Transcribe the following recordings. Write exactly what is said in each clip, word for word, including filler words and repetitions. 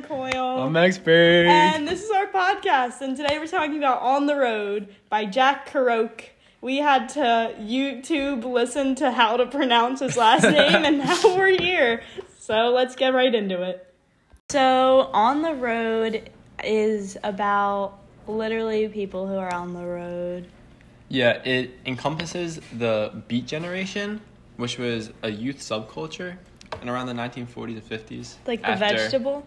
Sterling Coyle. I'm Max Bird. And this is our podcast. And today we're talking about On the Road by Jack Kerouac. We had to YouTube listen to how to pronounce his last name, and now we're here. So let's get right into it. So On the Road is about literally people who are on the road. Yeah, it encompasses the Beat Generation, which was a youth subculture in around the nineteen forties and fifties. Like the after... vegetable?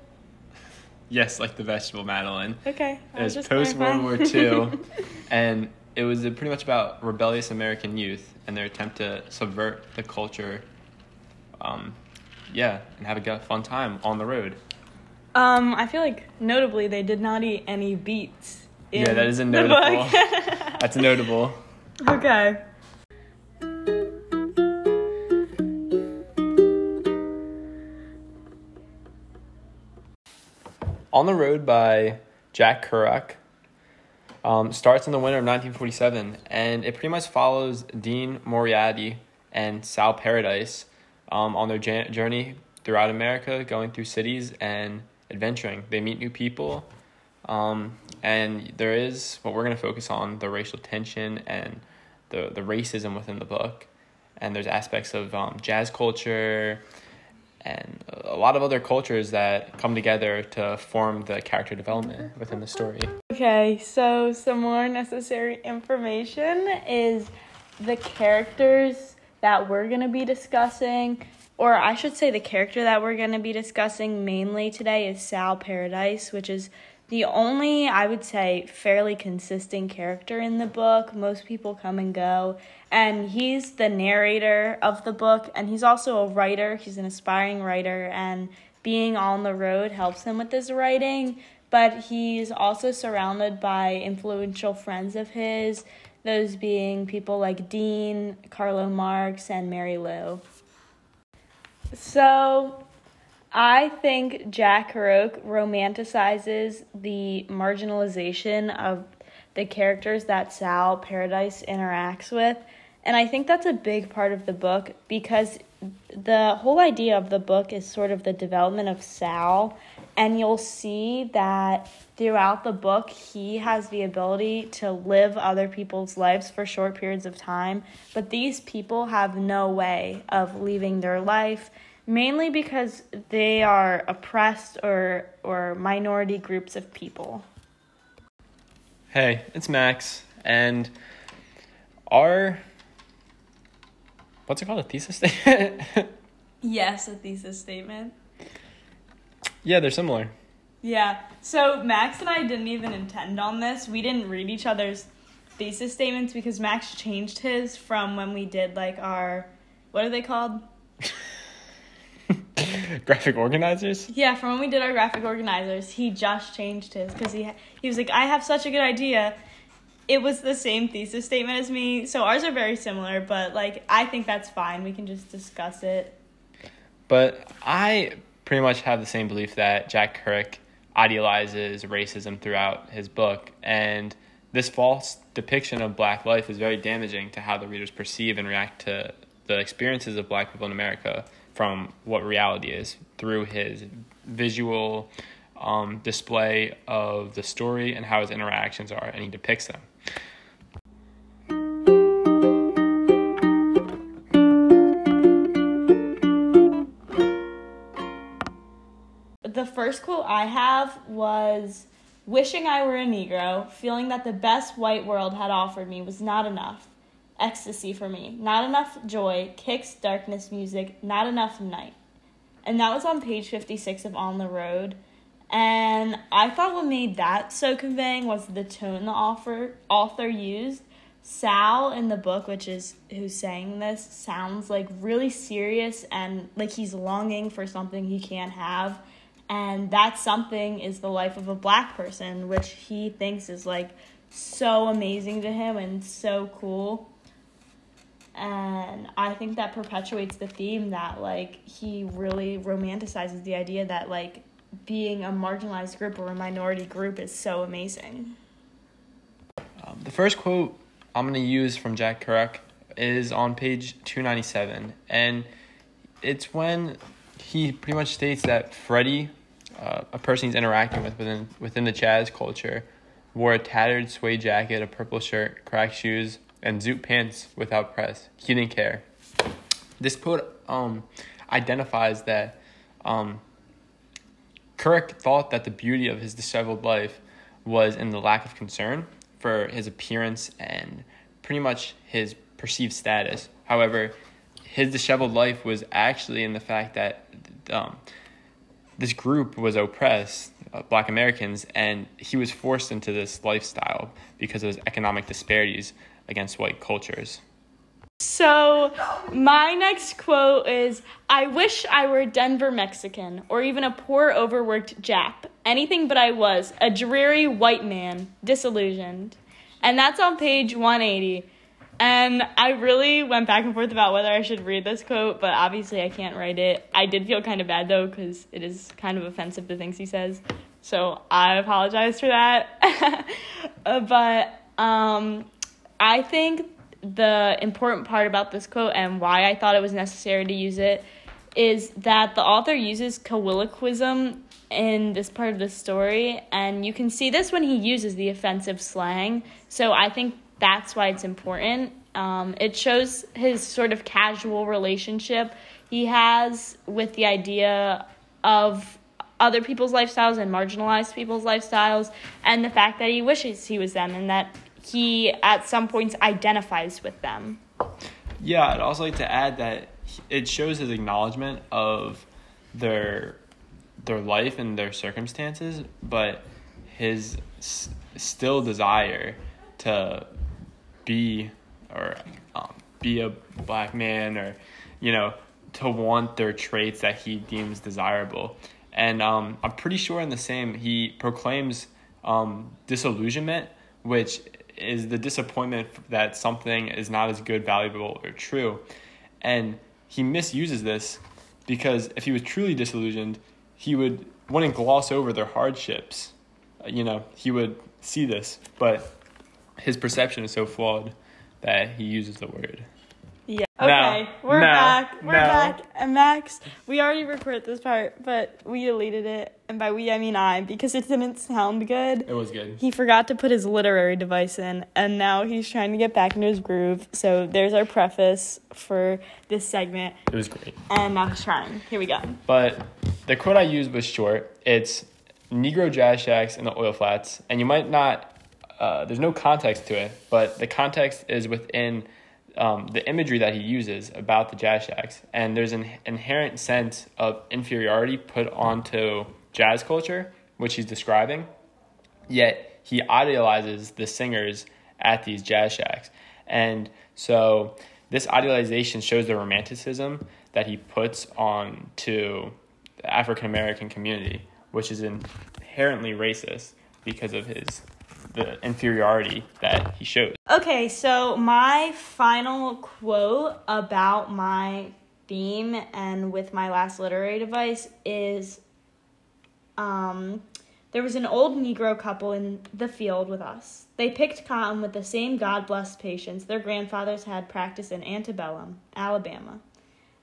Yes, like the vegetable, Madeline. Okay. It was, was post-World War Two, and it was pretty much about rebellious American youth and their attempt to subvert the culture, um, yeah, and have a fun time on the road. Um, I feel like, notably, they did not eat any beets. Yeah, that is a notable. That's notable. Okay. On the Road by Jack Kerouac um, starts in the winter of nineteen forty-seven, and it pretty much follows Dean Moriarty and Sal Paradise um, on their jan- journey throughout America, going through cities and adventuring. They meet new people. Um, and there is what we're going to focus on, the racial tension and the, the racism within the book. And there's aspects of um, jazz culture and a lot of other cultures that come together to form the character development within the story. Okay, so some more necessary information is the characters that we're going to be discussing. Or I should say the character that we're going to be discussing mainly today is Sal Paradise, which is the only, I would say, fairly consistent character in the book. Most people come and go. And he's the narrator of the book, and he's also a writer. He's an aspiring writer, and being on the road helps him with his writing. But he's also surrounded by influential friends of his, those being people like Dean, Carlo Marx, and Mary Lou. So I think Jack Kerouac romanticizes the marginalization of the characters that Sal Paradise interacts with. And I think that's a big part of the book because the whole idea of the book is sort of the development of Sal. And you'll see that throughout the book, he has the ability to live other people's lives for short periods of time. But these people have no way of leaving their life, mainly because they are oppressed or or minority groups of people. Hey, it's Max, and our, what's it called, a thesis statement? Yes, a thesis statement. Yeah, they're similar. Yeah, so Max and I didn't even intend on this. We didn't read each other's thesis statements because Max changed his from when we did, like, our, what are they called? Graphic organizers? Yeah, from when we did our graphic organizers, he just changed his because he he was like, I have such a good idea. It was the same thesis statement as me, so ours are very similar, but, like, I think that's fine. We can just discuss it. But I pretty much have the same belief that Jack Kerouac idealizes racism throughout his book, and this false depiction of black life is very damaging to how the readers perceive and react to the experiences of black people in America from what reality is through his visual um, display of the story and how his interactions are, and he depicts them. The first quote I have was, "Wishing I were a Negro, feeling that the best white world had offered me was not enough. Ecstasy for me, not enough joy, kicks, darkness, music, not enough night." And that was on page fifty-six of On the Road. And I thought what made that so conveying was the tone the author, author used. Sal in the book, which is who's saying this, sounds like really serious and like he's longing for something he can't have. And that something is the life of a black person, which he thinks is like so amazing to him and so cool. And I think that perpetuates the theme that, like, he really romanticizes the idea that, like, being a marginalized group or a minority group is so amazing. Um, the first quote I'm going to use from Jack Kerouac is on page two ninety-seven. And it's when he pretty much states that Freddie uh, a person he's interacting with within within the Chaz culture, wore a tattered suede jacket, a purple shirt, cracked shoes, and zoot pants without press. He didn't care. This poet um, identifies that um, Kerouac thought that the beauty of his disheveled life was in the lack of concern for his appearance and pretty much his perceived status. However, his disheveled life was actually in the fact that um, this group was oppressed, uh, Black Americans, and he was forced into this lifestyle because of his economic disparities against white cultures. So my next quote is, "I wish I were a Denver Mexican or even a poor overworked Jap. Anything but I was, a dreary white man, disillusioned." And that's on page one eighty. And I really went back and forth about whether I should read this quote, but obviously I can't write it. I did feel kind of bad, though, because it is kind of offensive, the things he says. So I apologize for that. But um, I think the important part about this quote and why I thought it was necessary to use it is that the author uses colloquialism in this part of the story, and you can see this when he uses the offensive slang. So I think that's why it's important. Um, it shows his sort of casual relationship he has with the idea of other people's lifestyles and marginalized people's lifestyles, and the fact that he wishes he was them and that he at some points identifies with them. Yeah, I'd also like to add that it shows his acknowledgement of their their life and their circumstances, but his s- still desire to be or um, be a Black man, or, you know, to want their traits that he deems desirable. And um, I'm pretty sure in the same, he proclaims um, disillusionment, which is the disappointment that something is not as good, valuable, or true. And he misuses this because if he was truly disillusioned, he would wouldn't gloss over their hardships. You know, he would see this, but his perception is so flawed that he uses the word. Yeah. Okay, no, we're no, back. We're no. back. And Max, we already recorded this part, but we deleted it. And by we, I mean I, because it didn't sound good. It was good. He forgot to put his literary device in, and now he's trying to get back into his groove. So there's our preface for this segment. It was great. And now he's trying. Here we go. But the quote I used was short. It's Negro jazz shacks in the oil flats. And you might not... Uh, there's no context to it, but the context is within um, the imagery that he uses about the jazz shacks. And there's an inherent sense of inferiority put onto jazz culture, which he's describing, yet he idealizes the singers at these jazz shacks. And so this idealization shows the romanticism that he puts on to the African-American community, which is inherently racist because of his... the inferiority that he shows. Okay, so my final quote about my theme and with my last literary device is, um, there was an old Negro couple in the field with us. They picked cotton with the same God-blessed patience their grandfathers had practiced in Antebellum, Alabama.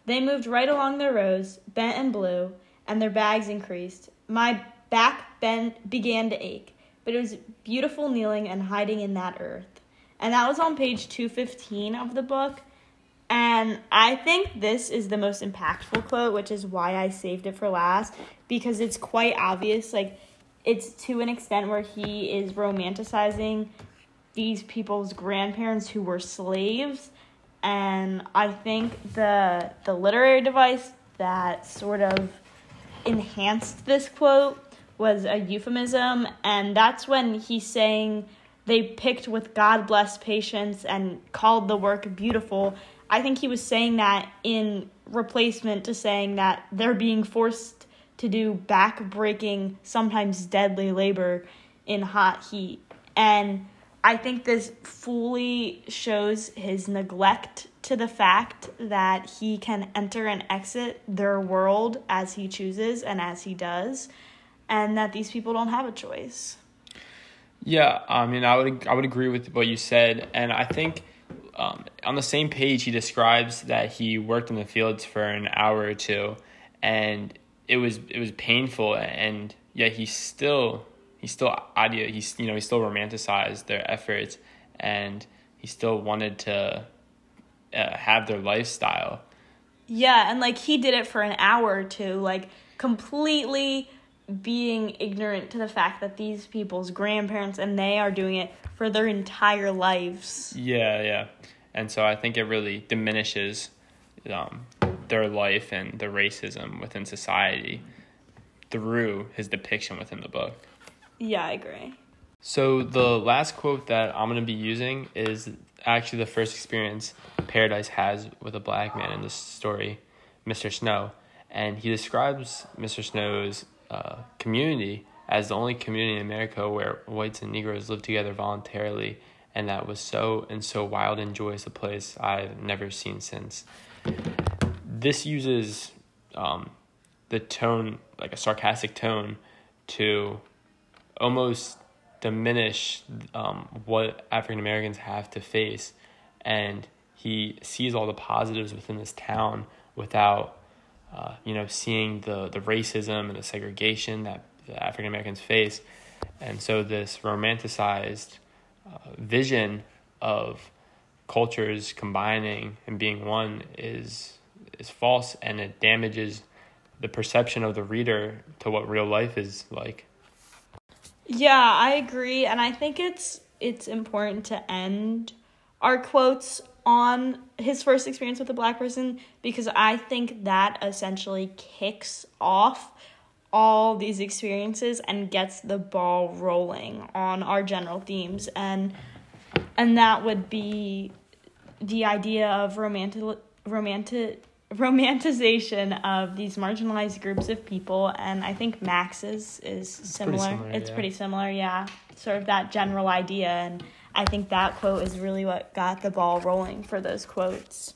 They moved right along their rows, bent and blew, and their bags increased. My back bent began to ache, but it was beautiful kneeling and hiding in that earth. And that was on page two fifteen of the book. And I think this is the most impactful quote, which is why I saved it for last, because it's quite obvious. Like, it's to an extent where he is romanticizing these people's grandparents who were slaves. And I think the the literary device that sort of enhanced this quote was a euphemism, and that's when he's saying they picked with God-blessed patience and called the work beautiful. I think he was saying that in replacement to saying that they're being forced to do back-breaking, sometimes deadly labor in hot heat. And I think this fully shows his neglect to the fact that he can enter and exit their world as he chooses and as he does, and that these people don't have a choice. Yeah, I mean, I would I would agree with what you said. And I think um, on the same page, he describes that he worked in the fields for an hour or two, and it was it was painful, and yet he still he still idea he's you know he still romanticized their efforts, and he still wanted to uh, have their lifestyle. Yeah, and like he did it for an hour or two, like completely being ignorant to the fact that these people's grandparents and they are doing it for their entire lives. Yeah, yeah. And so I think it really diminishes um, their life and the racism within society through his depiction within the book. Yeah, I agree. So the last quote that I'm going to be using is actually the first experience Paradise has with a black man in this story, Mister Snow. And he describes Mister Snow's uh, community as the only community in America where whites and Negroes live together voluntarily, and that was so and so wild and joyous a place I've never seen since. This uses um, the tone, like a sarcastic tone, to almost diminish um, what African Americans have to face, and he sees all the positives within this town without, uh, you know, seeing the, the racism and the segregation that the African Americans face. And so this romanticized uh, vision of cultures combining and being one is is false, and it damages the perception of the reader to what real life is like. Yeah, I agree, and I think it's it's important to end our quotes on his first experience with a black person, because I think that essentially kicks off all these experiences and gets the ball rolling on our general themes, and and that would be the idea of romantic romantic romanticization of these marginalized groups of people. And I think Max's is it's similar. Pretty similar. It's yeah. pretty similar, yeah. Sort of that general idea. And I think that quote is really what got the ball rolling for those quotes.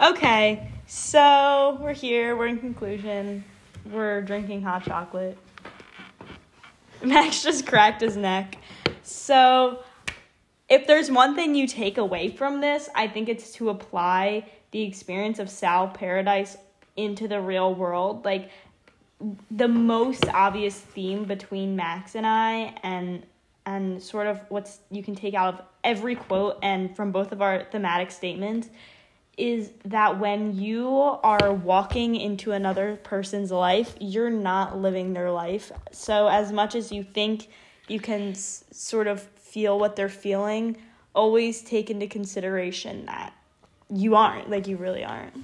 Okay, so we're here. We're in conclusion. We're drinking hot chocolate. Max just cracked his neck. So if there's one thing you take away from this, I think it's to apply the experience of Sal Paradise into the real world. Like, the most obvious theme between Max and I, and and sort of what's you can take out of every quote and from both of our thematic statements, is that when you are walking into another person's life, you're not living their life. So as much as you think you can s- sort of feel what they're feeling, always take into consideration that you aren't, like you really aren't.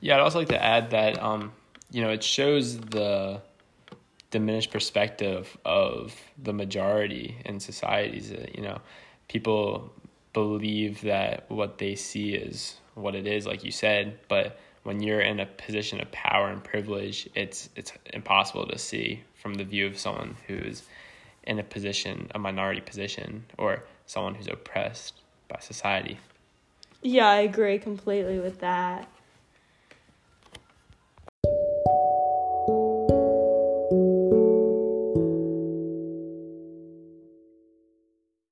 Yeah, I'd also like to add that, um, you know, it shows the diminished perspective of the majority in societies. Uh, you know, people believe that what they see is what it is, like you said, but when you're in a position of power and privilege, it's it's impossible to see from the view of someone who's in a position, a minority position, or someone who's oppressed by society. Yeah, I agree completely with that.